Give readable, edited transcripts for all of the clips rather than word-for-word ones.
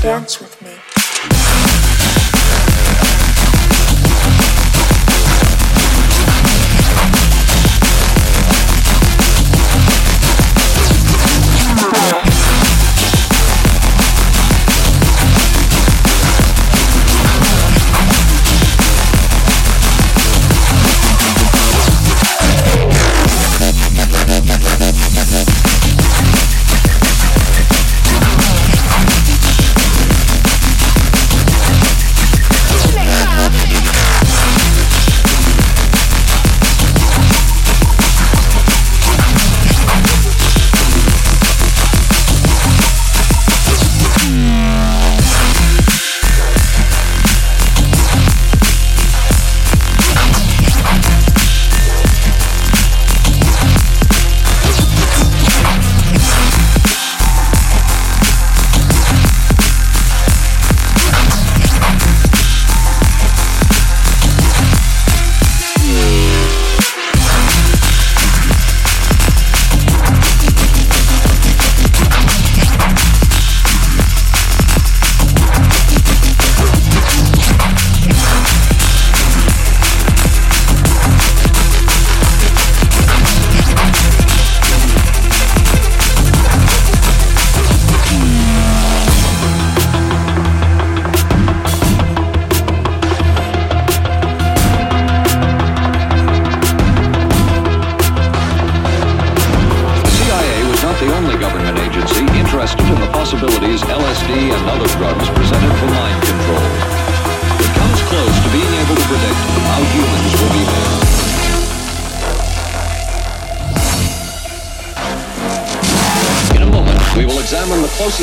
Dance with me.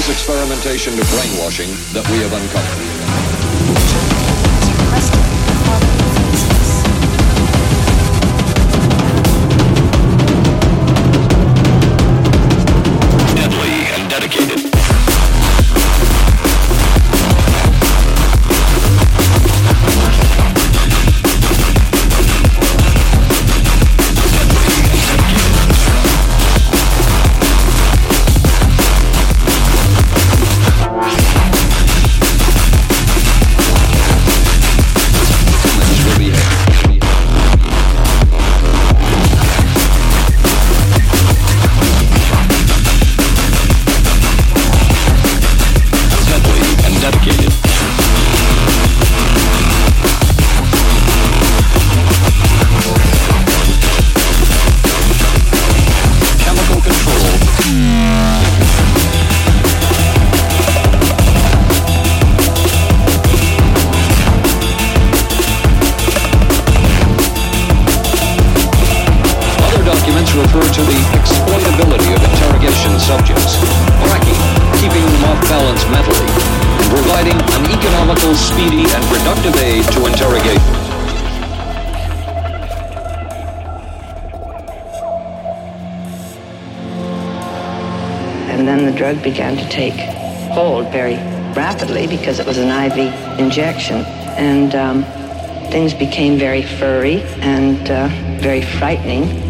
Experimentation to brainwashing that we have uncovered. Began to take hold very rapidly because it was an IV injection, and things became very furry and very frightening.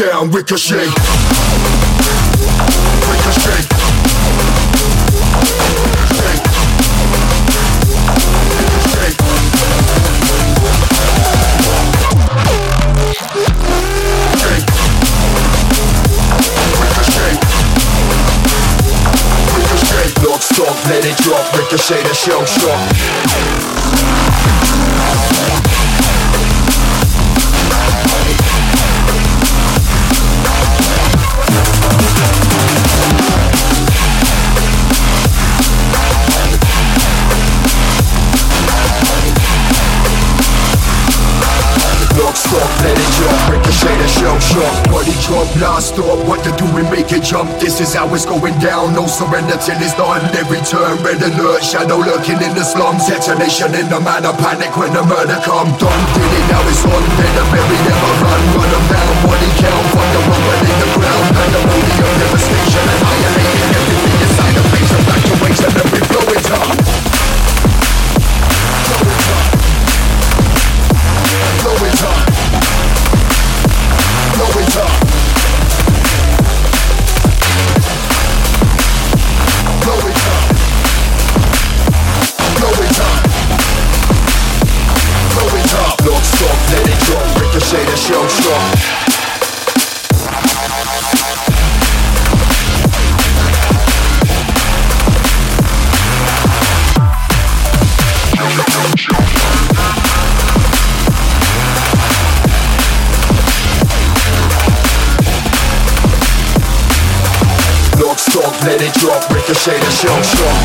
down, Ricochet. Ricochet. Let it drop, ricochet the shell shock. Lock, stop, let it drop, ricochet the shell shock. Body drop, non-stop, what to do we make it jump? This is how it's going down, no surrender till it's done. Every turn, red alert, shadow lurking in the slums. Detonation in the manor, panic when the murder come. Done, did it, now it's on, better bury, never run. Run around, body count, find the rubber in the ground. And the podium, devastation, annihilating everything inside the face. Evacuation, every flow is up. Flow is up. Flow is up. Say the show strong. Lock, stock, let it drop, ricochet the show strong.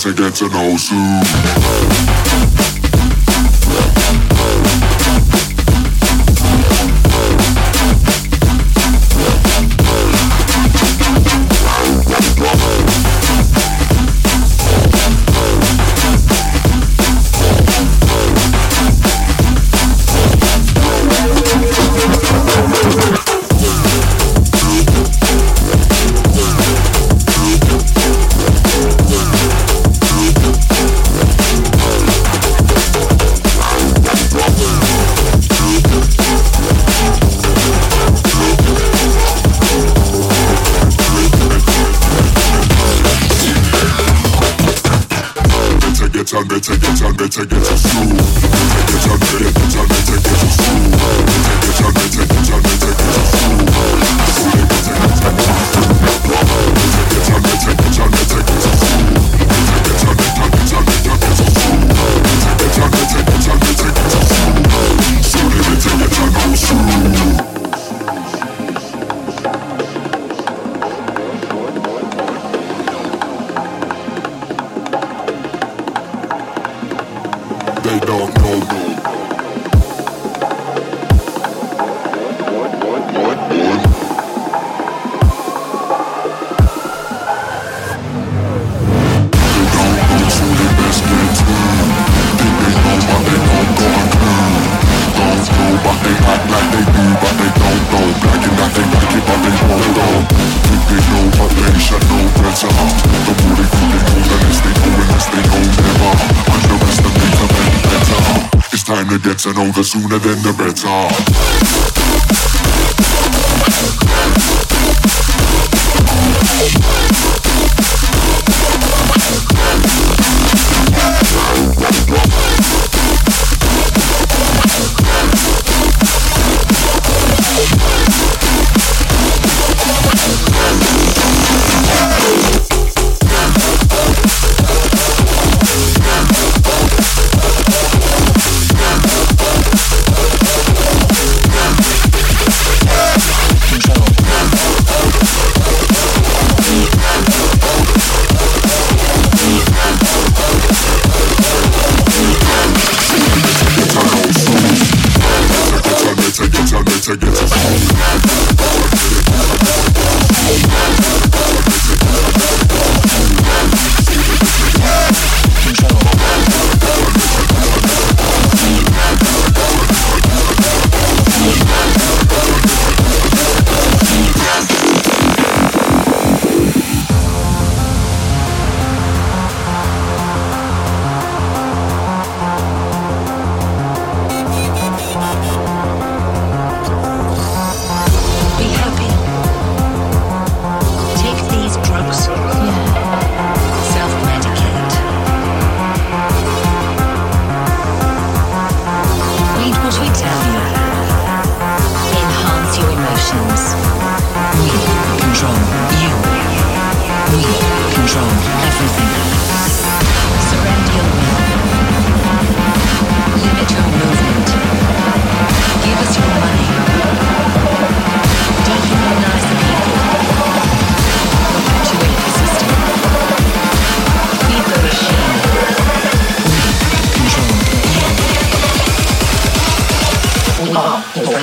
To get to know soon. To know the sooner than the better.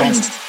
rest.